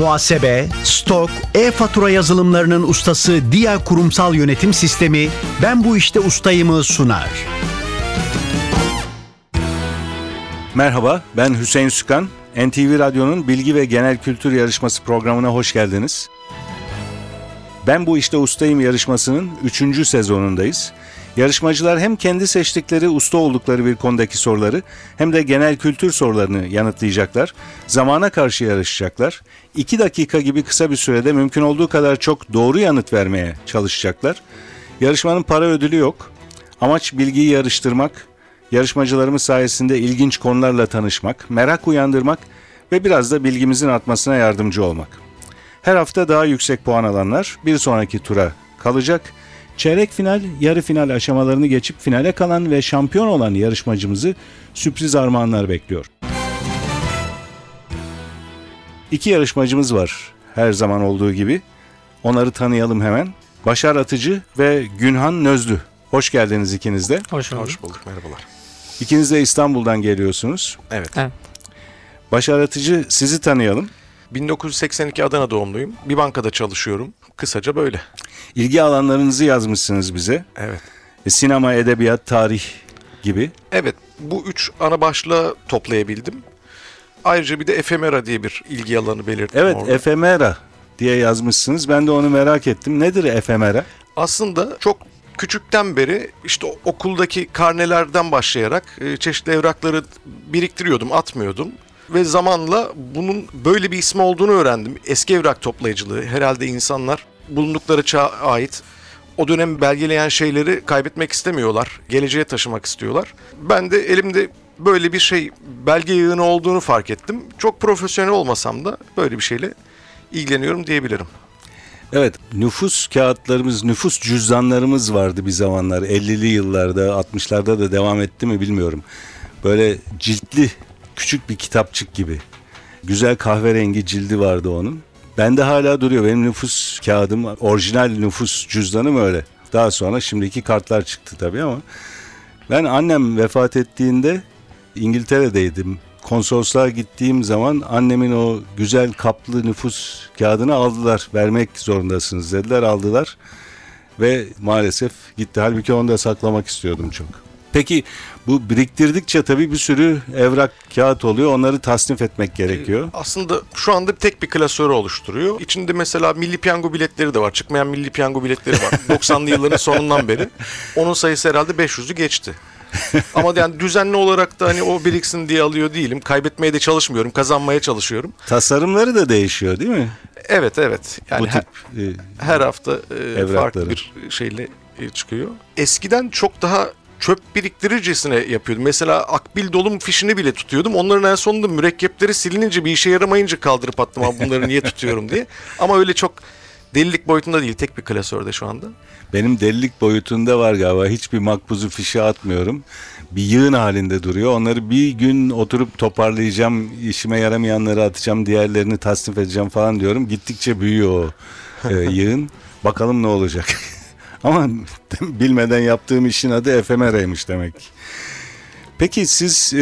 muhasebe, stok, e-fatura yazılımlarının ustası DİA Kurumsal Yönetim Sistemi, Ben Bu İşte Ustayım'ı sunar. Merhaba, ben Hüseyin Sükan. NTV Radyo'nun Bilgi ve Genel Kültür Yarışması programına hoş geldiniz. Ben Bu İşte Ustayım yarışmasının 3. sezonundayız. Yarışmacılar hem kendi seçtikleri, usta oldukları bir konudaki soruları hem de genel kültür sorularını yanıtlayacaklar. Zamana karşı yarışacaklar. 2 dakika gibi kısa bir sürede mümkün olduğu kadar çok doğru yanıt vermeye çalışacaklar. Yarışmanın para ödülü yok. Amaç bilgiyi yarıştırmak, yarışmacılarımız sayesinde ilginç konularla tanışmak, merak uyandırmak ve biraz da bilgimizin artmasına yardımcı olmak. Her hafta daha yüksek puan alanlar bir sonraki tura kalacak. Çeyrek final, yarı final aşamalarını geçip finale kalan ve şampiyon olan yarışmacımızı sürpriz armağanlar bekliyor. 2 yarışmacımız var her zaman olduğu gibi. Onları tanıyalım hemen. Başar Atıcı ve Günhan Nözlü. Hoş geldiniz ikiniz de. Hoş bulduk. Merhabalar. İkiniz de İstanbul'dan geliyorsunuz. Evet. Başar Atıcı, sizi tanıyalım. 1982 Adana doğumluyum. Bir bankada çalışıyorum. Kısaca böyle. İlgi alanlarınızı yazmışsınız bize. Evet. Sinema, edebiyat, tarih gibi. Evet. Bu 3 ana başlığı toplayabildim. Ayrıca bir de efemera diye bir ilgi alanı belirttim. Evet, orada. Efemera diye yazmışsınız. Ben de onu merak ettim. Nedir efemera? Aslında çok küçükten beri işte okuldaki karnelerden başlayarak çeşitli evrakları biriktiriyordum, atmıyordum. Ve zamanla bunun böyle bir ismi olduğunu öğrendim. Eski evrak toplayıcılığı, herhalde insanlar bulundukları çağa ait o dönemi belgeleyen şeyleri kaybetmek istemiyorlar. Geleceğe taşımak istiyorlar. Ben de elimde böyle bir şey, belge yığını olduğunu fark ettim. Çok profesyonel olmasam da böyle bir şeyle ilgileniyorum diyebilirim. Evet, nüfus kağıtlarımız, nüfus cüzdanlarımız vardı bir zamanlar. 50'li yıllarda, 60'larda da devam etti mi bilmiyorum. Böyle ciltli, küçük bir kitapçık gibi. Güzel kahverengi cildi vardı onun. Bende hala duruyor. Benim nüfus kağıdım, orijinal nüfus cüzdanım öyle. Daha sonra şimdiki kartlar çıktı tabii ama. Ben annem vefat ettiğinde İngiltere'deydim. Konsolosluğa gittiğim zaman annemin o güzel kaplı nüfus kağıdını aldılar. Vermek zorundasınız dediler, aldılar. Ve maalesef gitti. Halbuki onu da saklamak istiyordum çok. Peki bu biriktirdikçe tabii bir sürü evrak, kağıt oluyor. Onları tasnif etmek gerekiyor. Aslında şu anda tek bir klasörü oluşturuyor. İçinde mesela milli piyango biletleri de var. Çıkmayan milli piyango biletleri var. 90'lı yılların sonundan beri. Onun sayısı herhalde 500'ü geçti. Ama yani düzenli olarak da hani o biriksin diye alıyor değilim. Kaybetmeye de çalışmıyorum. Kazanmaya çalışıyorum. Tasarımları da değişiyor değil mi? Evet. Yani bu tip, her hafta farklı bir şeyle çıkıyor. Eskiden çok daha çöp biriktirircesine yapıyordum. Mesela akbil dolum fişini bile tutuyordum. Onların en sonunda mürekkepleri silinince, bir işe yaramayınca kaldırıp attım. Bunları niye tutuyorum diye. Ama öyle çok delilik boyutunda değil. Tek bir klasörde şu anda. Benim delilik boyutunda var galiba. Hiçbir makbuzu fişe atmıyorum. Bir yığın halinde duruyor. Onları bir gün oturup toparlayacağım. İşime yaramayanları atacağım. Diğerlerini tasnif edeceğim falan diyorum. Gittikçe büyüyor o yığın. Bakalım ne olacak. Ama bilmeden yaptığım işin adı efemeraymış demek. Peki siz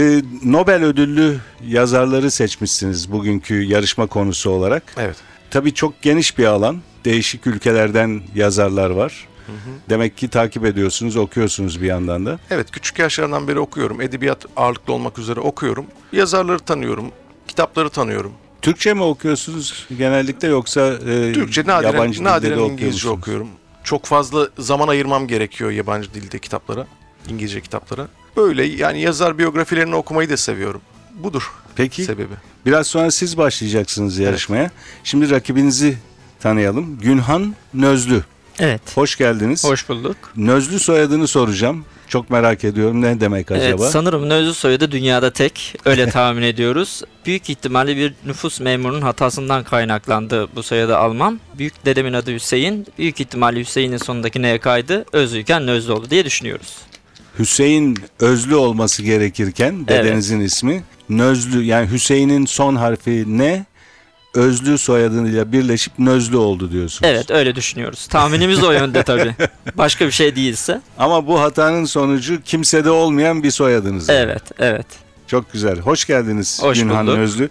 Nobel ödüllü yazarları seçmişsiniz bugünkü yarışma konusu olarak. Evet. Tabii çok geniş bir alan. Değişik ülkelerden yazarlar var. Hı. Demek ki takip ediyorsunuz, okuyorsunuz bir yandan da. Evet, küçük yaşlarından beri okuyorum. Edebiyat ağırlıklı olmak üzere okuyorum. Yazarları tanıyorum, kitapları tanıyorum. Türkçe mi okuyorsunuz genellikle yoksa Türkçe, nadiren İngilizce okuyorum. Çok fazla zaman ayırmam gerekiyor yabancı dilde kitaplara, İngilizce kitaplara. Böyle yani yazar biyografilerini okumayı da seviyorum. Budur peki, sebebi. Biraz sonra siz başlayacaksınız yarışmaya. Evet. Şimdi rakibinizi tanıyalım. Günhan Nözlü. Evet. Hoş geldiniz. Hoş bulduk. Nözlü soyadını soracağım. Çok merak ediyorum, ne demek acaba? Evet, sanırım Nözlü soyadı dünyada tek. Öyle tahmin ediyoruz. Büyük ihtimalle bir nüfus memurunun hatasından kaynaklandı bu soyadı almam. Büyük dedemin adı Hüseyin. Büyük ihtimalle Hüseyin'in sonundaki neye kaydı? Özlüyken Nözlü oldu diye düşünüyoruz. Hüseyin Özlü olması gerekirken dedenizin ismi Nözlü, yani Hüseyin'in son harfi ne? Özlü soyadıyla birleşip Nözlü oldu diyorsunuz. Evet, öyle düşünüyoruz. Tahminimiz o yönde tabii. Başka bir şey değilse. Ama bu hatanın sonucu kimsede olmayan bir soyadınız. Evet. Çok güzel. Hoş geldiniz Günhan Nözlü.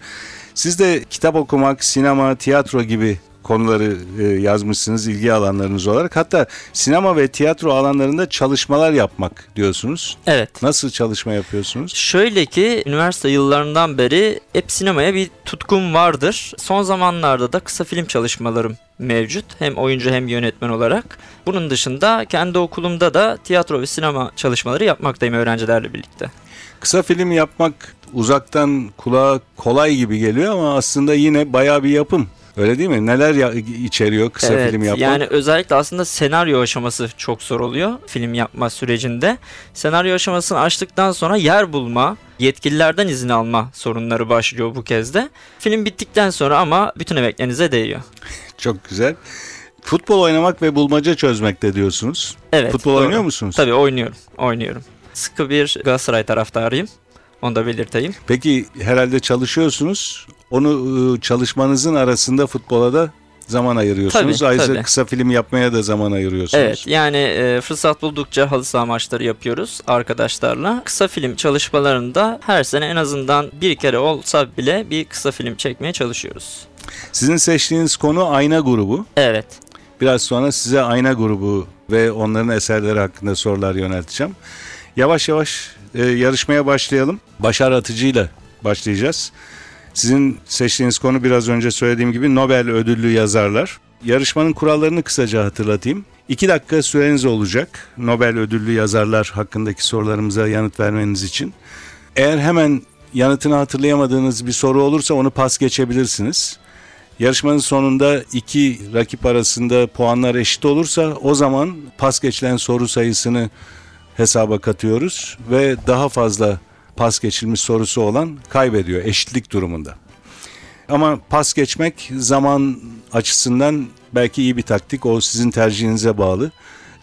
Siz de kitap okumak, sinema, tiyatro gibi konuları yazmışsınız ilgi alanlarınız olarak. Hatta sinema ve tiyatro alanlarında çalışmalar yapmak diyorsunuz. Evet. Nasıl çalışma yapıyorsunuz? Şöyle ki, üniversite yıllarından beri hep sinemaya bir tutkum vardır. Son zamanlarda da kısa film çalışmalarım mevcut. Hem oyuncu hem yönetmen olarak. Bunun dışında kendi okulumda da tiyatro ve sinema çalışmaları yapmaktayım öğrencilerle birlikte. Kısa film yapmak uzaktan kulağa kolay gibi geliyor ama aslında yine bayağı bir yapım. Öyle değil mi? Neler içeriyor kısa film yapmak? Yani özellikle aslında senaryo aşaması çok zor oluyor film yapma sürecinde. Senaryo aşamasını açtıktan sonra yer bulma, yetkililerden izin alma sorunları başlıyor bu kez de. Film bittikten sonra ama bütün emeklerinize değiyor. Çok güzel. Futbol oynamak ve bulmaca çözmek de diyorsunuz. Evet. Futbol doğru. Oynuyor musunuz? Tabii oynuyorum. Sıkı bir Galatasaray taraftarıyım. Onu da belirteyim. Peki herhalde çalışıyorsunuz. Onu çalışmanızın arasında futbola da zaman ayırıyorsunuz. Ayrıca kısa film yapmaya da zaman ayırıyorsunuz. Evet, yani fırsat buldukça halı saha maçları yapıyoruz arkadaşlarla. Kısa film çalışmalarında her sene en azından bir kere olsa bile bir kısa film çekmeye çalışıyoruz. Sizin seçtiğiniz konu Ayna Grubu. Evet. Biraz sonra size Ayna Grubu ve onların eserleri hakkında sorular yönelteceğim. Yavaş yavaş yarışmaya başlayalım. Başar Atıcı'yla başlayacağız. Sizin seçtiğiniz konu biraz önce söylediğim gibi Nobel ödüllü yazarlar. Yarışmanın kurallarını kısaca hatırlatayım. 2 dakika süreniz olacak Nobel ödüllü yazarlar hakkındaki sorularımıza yanıt vermeniz için. Eğer hemen yanıtını hatırlayamadığınız bir soru olursa onu pas geçebilirsiniz. Yarışmanın sonunda 2 rakip arasında puanlar eşit olursa o zaman pas geçilen soru sayısını hesaba katıyoruz ve daha fazla pas geçilmiş sorusu olan kaybediyor eşitlik durumunda. Ama pas geçmek zaman açısından belki iyi bir taktik. O sizin tercihinize bağlı.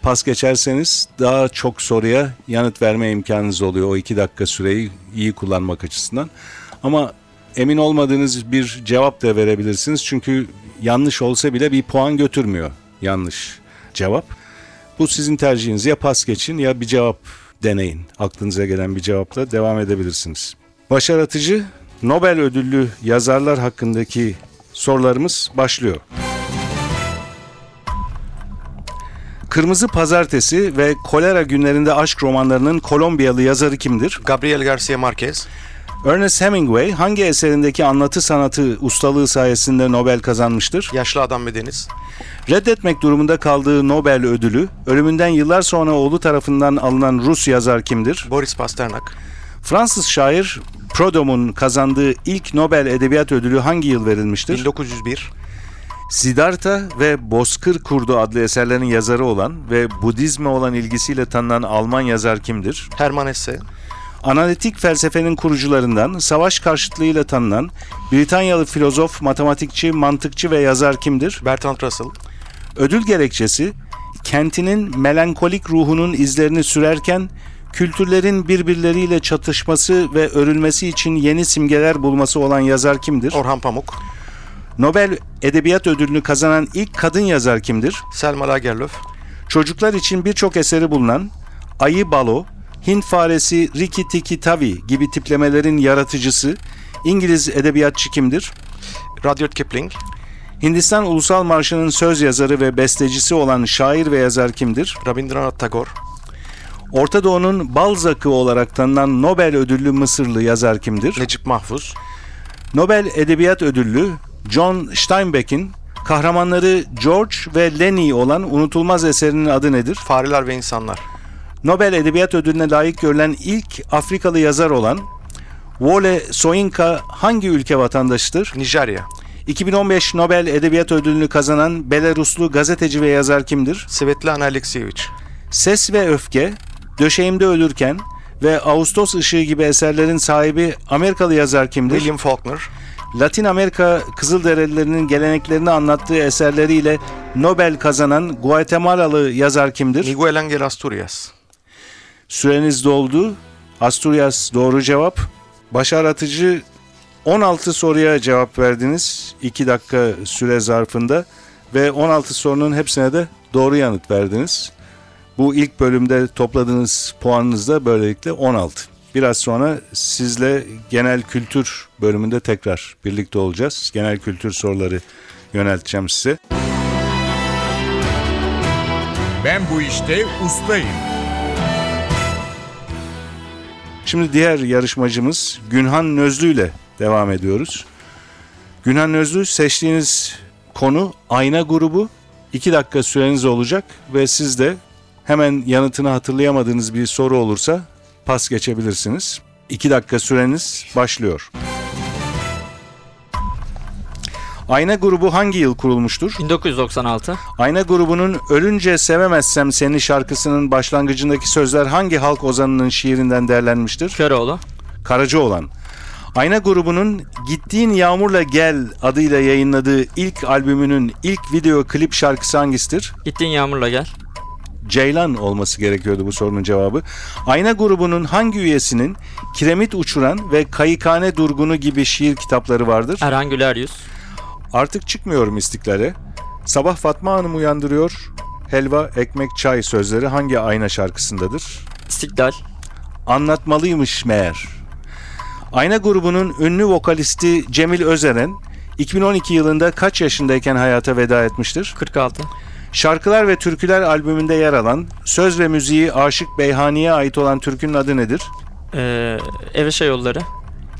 Pas geçerseniz daha çok soruya yanıt verme imkanınız oluyor. O 2 dakika süreyi iyi kullanmak açısından. Ama emin olmadığınız bir cevap da verebilirsiniz. Çünkü yanlış olsa bile bir puan götürmüyor yanlış cevap. Bu sizin tercihiniz. Ya pas geçin ya bir cevap deneyin. Aklınıza gelen bir cevapla devam edebilirsiniz. Başar Atıcı, Nobel ödüllü yazarlar hakkındaki sorularımız başlıyor. Kırmızı Pazartesi ve Kolera Günlerinde Aşk romanlarının Kolombiyalı yazarı kimdir? Gabriel García Márquez. Ernest Hemingway hangi eserindeki anlatı sanatı ustalığı sayesinde Nobel kazanmıştır? Yaşlı Adam ve Deniz. Reddetmek durumunda kaldığı Nobel ödülü, ölümünden yıllar sonra oğlu tarafından alınan Rus yazar kimdir? Boris Pasternak. Fransız şair Proudhon'un kazandığı ilk Nobel Edebiyat Ödülü hangi yıl verilmiştir? 1901. Siddhartha ve Bozkır Kurdu adlı eserlerin yazarı olan ve Budizme olan ilgisiyle tanınan Alman yazar kimdir? Hermann Hesse. Analitik felsefenin kurucularından, savaş karşıtlığıyla tanınan Britanyalı filozof, matematikçi, mantıkçı ve yazar kimdir? Bertrand Russell. Ödül gerekçesi, kentinin melankolik ruhunun izlerini sürerken kültürlerin birbirleriyle çatışması ve örülmesi için yeni simgeler bulması olan yazar kimdir? Orhan Pamuk. Nobel Edebiyat Ödülünü kazanan ilk kadın yazar kimdir? Selma Lagerlöf. Çocuklar için birçok eseri bulunan Ayı Balo, Hint faresi Riki Tiki Tavi gibi tiplemelerin yaratıcısı, İngiliz edebiyatçı kimdir? Rudyard Kipling. Hindistan Ulusal Marşı'nın söz yazarı ve bestecisi olan şair ve yazar kimdir? Rabindranath Tagore. Orta Doğu'nun Balzac'ı olarak tanınan Nobel ödüllü Mısırlı yazar kimdir? Necip Mahfuz. Nobel Edebiyat Ödüllü John Steinbeck'in kahramanları George ve Lenny olan unutulmaz eserinin adı nedir? Fareler ve İnsanlar. Nobel Edebiyat Ödülü'ne layık görülen ilk Afrikalı yazar olan Wole Soyinka hangi ülke vatandaşıdır? Nijerya. 2015 Nobel Edebiyat Ödülünü kazanan Belaruslu gazeteci ve yazar kimdir? Svetlana Alekseviç. Ses ve Öfke, Döşeğimde Ölürken ve Ağustos Işığı gibi eserlerin sahibi Amerikalı yazar kimdir? William Faulkner. Latin Amerika Kızılderililerinin geleneklerini anlattığı eserleriyle Nobel kazanan Guatemalalı yazar kimdir? Miguel Angel Asturias. Süreniz doldu. Asturias doğru cevap. Başar Atıcı, 16 soruya cevap verdiniz 2 dakika süre zarfında ve 16 sorunun hepsine de doğru yanıt verdiniz. Bu ilk bölümde topladığınız puanınız da böylelikle 16. Biraz sonra sizle genel kültür bölümünde tekrar birlikte olacağız. Genel kültür soruları yönelteceğim size. Ben bu işte ustayım. Şimdi diğer yarışmacımız Günhan Nözlü ile devam ediyoruz. Günhan Nözlü, seçtiğiniz konu Ayna Grubu. 2 dakika süreniz olacak ve siz de hemen yanıtını hatırlayamadığınız bir soru olursa pas geçebilirsiniz. 2 dakika süreniz başlıyor. Ayna Grubu hangi yıl kurulmuştur? 1996. Ayna Grubu'nun "Ölünce Sevemezsem Seni" şarkısının başlangıcındaki sözler hangi halk ozanının şiirinden derlenmiştir? Köroğlu. Karacaoğlan. Ayna Grubu'nun "Gittiğin Yağmurla Gel" adıyla yayınladığı ilk albümünün ilk video klip şarkısı hangisidir? Gittiğin Yağmurla Gel. Ceylan olması gerekiyordu bu sorunun cevabı. Ayna Grubu'nun hangi üyesinin "Kiremit Uçuran" ve "Kayıkhane Durgunu" gibi şiir kitapları vardır? Erhan Güleryüz. Artık çıkmıyorum istiklale, sabah Fatma Hanım uyandırıyor, helva, ekmek, çay sözleri hangi Ayna şarkısındadır? İstiklal. Anlatmalıymış meğer. Ayna Grubu'nun ünlü vokalisti Cemil Özeren, 2012 yılında kaç yaşındayken hayata veda etmiştir? 46. Şarkılar ve Türküler albümünde yer alan, söz ve müziği Aşık Beyhani'ye ait olan türkünün adı nedir? Eveşe Yolları.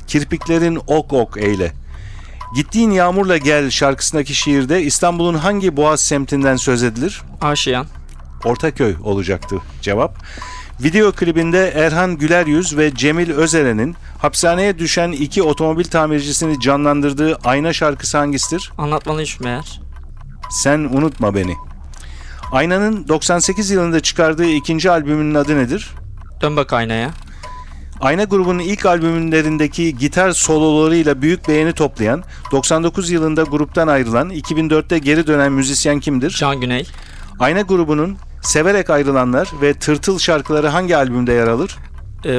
Kirpiklerin ok ok eyle. Gittiğin Yağmurla Gel şarkısındaki şiirde İstanbul'un hangi boğaz semtinden söz edilir? Aşiyan. Ortaköy olacaktı cevap. Video klibinde Erhan Güleryüz ve Cemil Özeren'in hapishaneye düşen 2 otomobil tamircisini canlandırdığı Ayna şarkısı hangisidir? Anlatmalıymış meğer. Sen unutma beni. Ayna'nın 98 yılında çıkardığı 2. albümünün adı nedir? Dön bak aynaya. Ayna Grubu'nun ilk albümlerindeki gitar sololarıyla büyük beğeni toplayan, 99 yılında gruptan ayrılan, 2004'te geri dönen müzisyen kimdir? Can Güney. Ayna Grubu'nun "Severek Ayrılanlar" ve "Tırtıl" şarkıları hangi albümde yer alır?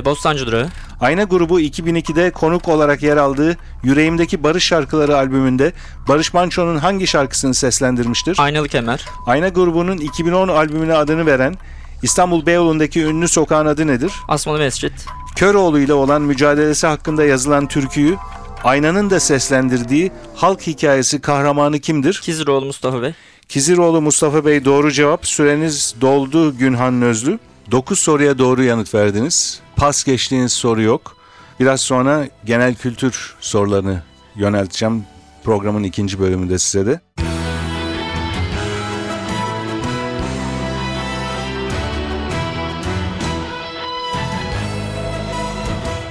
Bostancı Durağı. Ayna Grubu 2002'de konuk olarak yer aldığı "Yüreğimdeki Barış" şarkıları albümünde Barış Manço'nun hangi şarkısını seslendirmiştir? Aynalı Kemer. Ayna Grubu'nun 2010 albümüne adını veren İstanbul Beyoğlu'ndaki ünlü sokağın adı nedir? Asmalı Mescit. Köroğlu ile olan mücadelesi hakkında yazılan türküyü Ayna'nın da seslendirdiği halk hikayesi kahramanı kimdir? Kiziroğlu Mustafa Bey. Kiziroğlu Mustafa Bey doğru cevap. Süreniz doldu Günhan Nözlü. 9 soruya doğru yanıt verdiniz. Pas geçtiğiniz soru yok. Biraz sonra genel kültür sorularını yönelteceğim programın 2. bölümünde size de.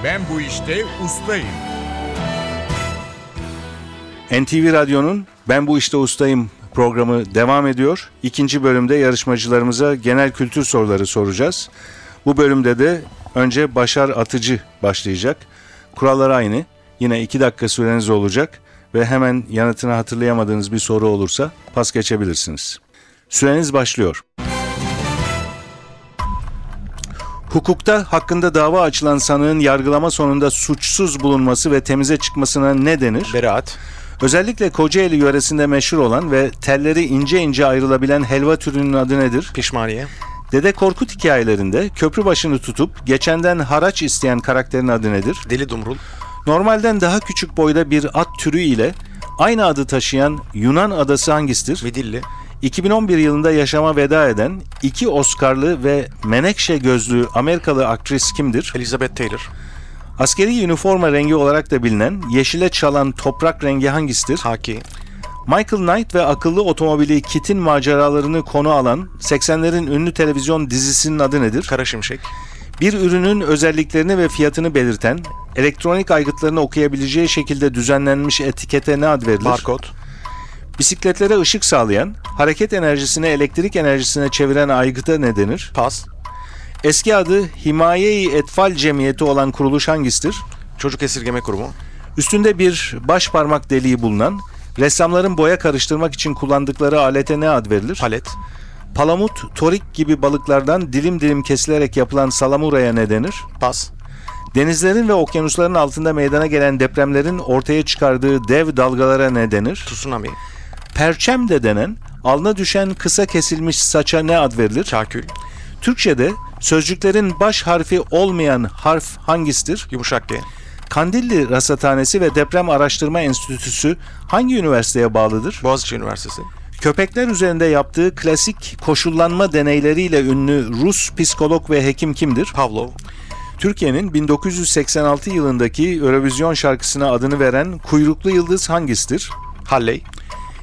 Ben bu işte ustayım. NTV Radyo'nun Ben Bu İşte Ustayım programı devam ediyor. 2. bölümde yarışmacılarımıza genel kültür soruları soracağız. Bu bölümde de önce Başar Atıcı başlayacak. Kurallar aynı. Yine 2 dakika süreniz olacak ve hemen yanıtını hatırlayamadığınız bir soru olursa pas geçebilirsiniz. Süreniz başlıyor. Hukukta hakkında dava açılan sanığın yargılama sonunda suçsuz bulunması ve temize çıkmasına ne denir? Beraat. Özellikle Kocaeli yöresinde meşhur olan ve telleri ince ince ayrılabilen helva türünün adı nedir? Pişmaniye. Dede Korkut hikayelerinde köprü başını tutup geçenden haraç isteyen karakterin adı nedir? Deli Dumrul. Normalden daha küçük boyda bir at türü ile aynı adı taşıyan Yunan adası hangisidir? Midilli. 2011 yılında yaşama veda eden 2 Oscar'lı ve menekşe gözlü Amerikalı aktris kimdir? Elizabeth Taylor. Askeri üniforma rengi olarak da bilinen yeşile çalan toprak rengi hangisidir? Haki. Michael Knight ve akıllı otomobili Kit'in maceralarını konu alan 80'lerin ünlü televizyon dizisinin adı nedir? Kara Şimşek. Bir ürünün özelliklerini ve fiyatını belirten, elektronik aygıtlarını okuyabileceği şekilde düzenlenmiş etikete ne ad verilir? Barkod. Bisikletlere ışık sağlayan, hareket enerjisini elektrik enerjisine çeviren aygıta ne denir? Pas. Eski adı Himaye-i Etfal Cemiyeti olan kuruluş hangisidir? Çocuk Esirgeme Kurumu. Üstünde bir baş parmak deliği bulunan, ressamların boya karıştırmak için kullandıkları alete ne ad verilir? Palet. Palamut, torik gibi balıklardan dilim dilim kesilerek yapılan salamuraya ne denir? Pas. Denizlerin ve okyanusların altında meydana gelen depremlerin ortaya çıkardığı dev dalgalara ne denir? Tsunami. Perçem de denen, alnına düşen kısa kesilmiş saça ne ad verilir? Çakül. Türkçe'de sözcüklerin baş harfi olmayan harf hangisidir? Yumuşak G. Kandilli Rasathanesi ve Deprem Araştırma Enstitüsü hangi üniversiteye bağlıdır? Boğaziçi Üniversitesi. Köpekler üzerinde yaptığı klasik koşullanma deneyleriyle ünlü Rus psikolog ve hekim kimdir? Pavlov. Türkiye'nin 1986 yılındaki Eurovision şarkısına adını veren kuyruklu yıldız hangisidir? Halley.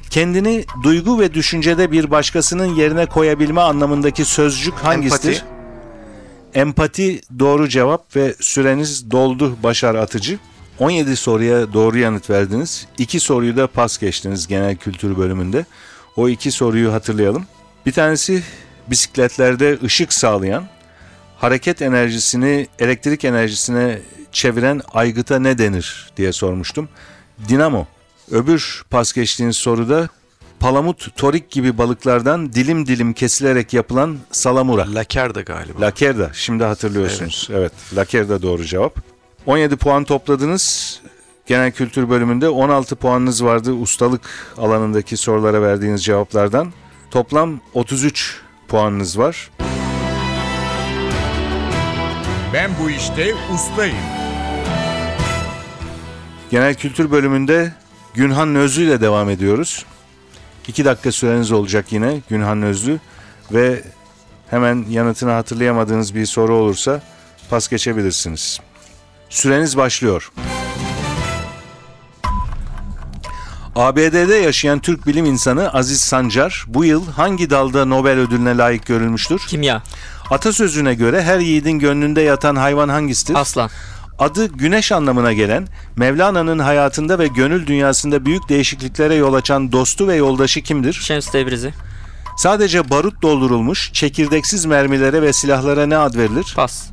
Kendini duygu ve düşüncede bir başkasının yerine koyabilme anlamındaki sözcük hangisidir? Empati. Empati doğru cevap ve süreniz doldu Başar Atıcı. 17 soruya doğru yanıt verdiniz. 2 soruyu da pas geçtiniz genel kültür bölümünde. O 2 soruyu hatırlayalım. Bir tanesi bisikletlerde ışık sağlayan, hareket enerjisini elektrik enerjisine çeviren aygıta ne denir diye sormuştum. Dinamo. Öbür pas geçtiğiniz soruda palamut, torik gibi balıklardan dilim dilim kesilerek yapılan salamura. Lakerda galiba. Lakerda, şimdi hatırlıyorsunuz. Evet, lakerda doğru cevap. 17 puan topladınız. Genel kültür bölümünde 16 puanınız vardı ustalık alanındaki sorulara verdiğiniz cevaplardan. Toplam 33 puanınız var. Ben bu işte ustayım. Genel kültür bölümünde Günhan Özlü ile devam ediyoruz. 2 dakika süreniz olacak yine Günhan Özlü ve hemen yanıtını hatırlayamadığınız bir soru olursa pas geçebilirsiniz. Süreniz başlıyor. ABD'de yaşayan Türk bilim insanı Aziz Sancar bu yıl hangi dalda Nobel ödülüne layık görülmüştür? Kimya. Atasözüne göre her yiğidin gönlünde yatan hayvan hangisidir? Aslan. Adı güneş anlamına gelen, Mevlana'nın hayatında ve gönül dünyasında büyük değişikliklere yol açan dostu ve yoldaşı kimdir? Şems Tebrizi. Sadece barut doldurulmuş, çekirdeksiz mermilere ve silahlara ne ad verilir? Pas.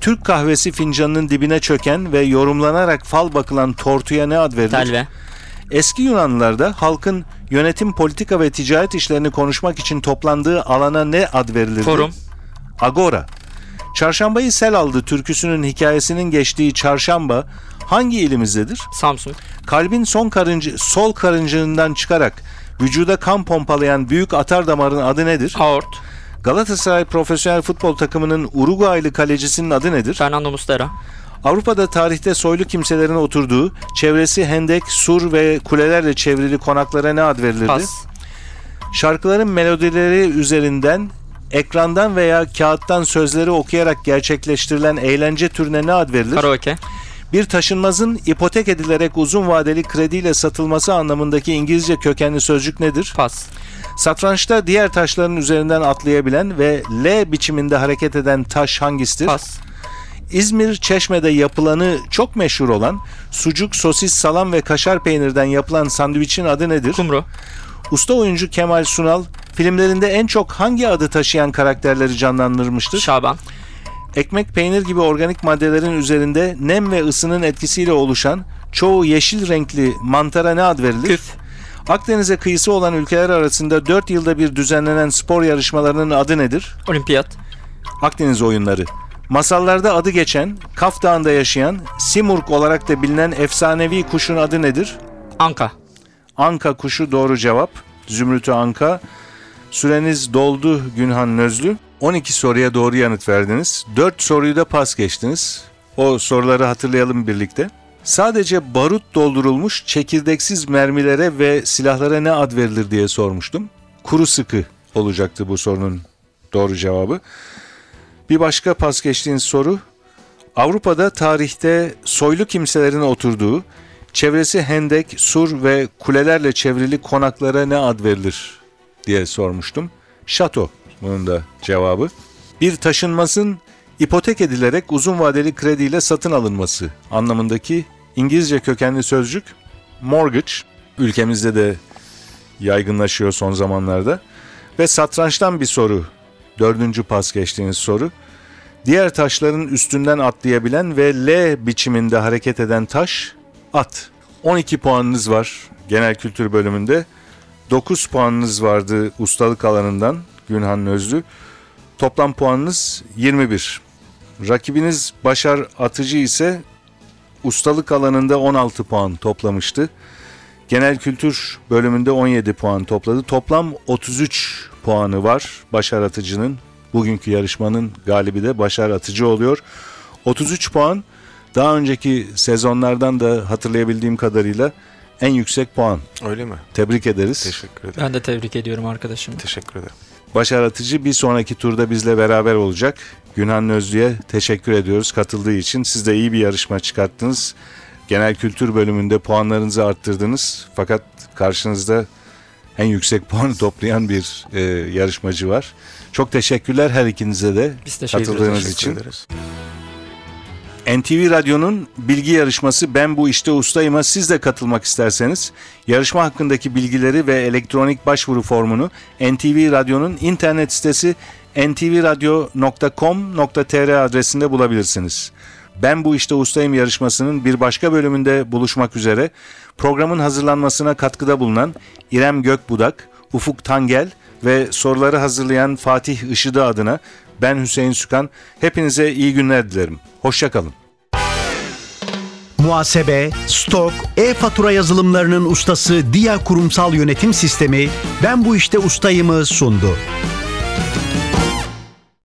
Türk kahvesi fincanının dibine çöken ve yorumlanarak fal bakılan tortuya ne ad verilir? Telve. Eski Yunanlılarda halkın yönetim, politika ve ticaret işlerini konuşmak için toplandığı alana ne ad verilirdi? Forum. Agora. Çarşambayı sel aldı türküsünün hikayesinin geçtiği Çarşamba hangi ilimizdedir? Samsun. Kalbin sol karıncığından çıkarak vücuda kan pompalayan büyük atar damarın adı nedir? Aort. Galatasaray profesyonel futbol takımının Uruguaylı kalecisinin adı nedir? Fernando Muslera. Avrupa'da tarihte soylu kimselerin oturduğu, çevresi hendek, sur ve kulelerle çevrili konaklara ne ad verilirdi? Pas. Şarkıların melodileri üzerinden ekrandan veya kağıttan sözleri okuyarak gerçekleştirilen eğlence türüne ne ad verilir? Karaoke. Bir taşınmazın ipotek edilerek uzun vadeli krediyle satılması anlamındaki İngilizce kökenli sözcük nedir? Pas. Satrançta diğer taşların üzerinden atlayabilen ve L biçiminde hareket eden taş hangisidir? Pas. İzmir Çeşme'de yapılanı çok meşhur olan sucuk, sosis, salam ve kaşar peynirden yapılan sandviçin adı nedir? Kumru. Usta oyuncu Kemal Sunal filmlerinde en çok hangi adı taşıyan karakterleri canlandırmıştır? Şaban. Ekmek, peynir gibi organik maddelerin üzerinde nem ve ısının etkisiyle oluşan çoğu yeşil renkli mantara ne ad verilir? Küf. Akdeniz'e kıyısı olan ülkeler arasında 4 yılda bir düzenlenen spor yarışmalarının adı nedir? Olimpiyat. Akdeniz oyunları. Masallarda adı geçen, Kaf Dağı'nda yaşayan, Simurg olarak da bilinen efsanevi kuşun adı nedir? Anka. Anka kuşu doğru cevap. Zümrüt'ü Anka. Süreniz doldu Günhan Nözlü. 12 soruya doğru yanıt verdiniz. 4 soruyu da pas geçtiniz. O soruları hatırlayalım birlikte. Sadece barut doldurulmuş çekirdeksiz mermilere ve silahlara ne ad verilir diye sormuştum. Kuru sıkı olacaktı bu sorunun doğru cevabı. Bir başka pas geçtiğiniz soru. Avrupa'da tarihte soylu kimselerin oturduğu, çevresi hendek, sur ve kulelerle çevrili konaklara ne ad verilir diye sormuştum. Şato bunun da cevabı. Bir taşınmasın ipotek edilerek uzun vadeli krediyle satın alınması anlamındaki İngilizce kökenli sözcük mortgage. Ülkemizde de yaygınlaşıyor son zamanlarda. Ve satrançtan bir soru. 4. pas geçtiğiniz soru. Diğer taşların üstünden atlayabilen ve L biçiminde hareket eden taş at. 12 puanınız var genel kültür bölümünde. 9 puanınız vardı ustalık alanından Günhan Özlü. Toplam puanınız 21. Rakibiniz Başar Atıcı ise ustalık alanında 16 puan toplamıştı. Genel kültür bölümünde 17 puan topladı. Toplam 33 puanı var Başar Atıcı'nın Bugünkü yarışmanın galibi de Başar Atıcı oluyor. 33 puan. Daha önceki sezonlardan da hatırlayabildiğim kadarıyla en yüksek puan. Öyle mi? Tebrik ederiz. Teşekkür ederim. Ben de tebrik ediyorum arkadaşım. Teşekkür ederim. Başar Atıcı bir sonraki turda bizle beraber olacak. Günhan Özlü'ye teşekkür ediyoruz katıldığı için. Siz de iyi bir yarışma çıkarttınız. Genel kültür bölümünde puanlarınızı arttırdınız. Fakat karşınızda en yüksek puanı toplayan bir yarışmacı var. Çok teşekkürler her ikinize de katıldığınız için. Ederiz. NTV Radyo'nun bilgi yarışması Ben Bu İşte Ustayım'a siz de katılmak isterseniz yarışma hakkındaki bilgileri ve elektronik başvuru formunu NTV Radyo'nun internet sitesi ntvradyo.com.tr adresinde bulabilirsiniz. Ben Bu İşte Ustayım yarışmasının bir başka bölümünde buluşmak üzere programın hazırlanmasına katkıda bulunan İrem Gökbudak, Ufuk Tangel ve soruları hazırlayan Fatih Işıdı adına ben Hüseyin Sükan. Hepinize iyi günler dilerim. Hoşça kalın. Muhasebe, stok, e-fatura yazılımlarının ustası DİA Kurumsal Yönetim Sistemi Ben Bu İşte Ustayım'ı sundu.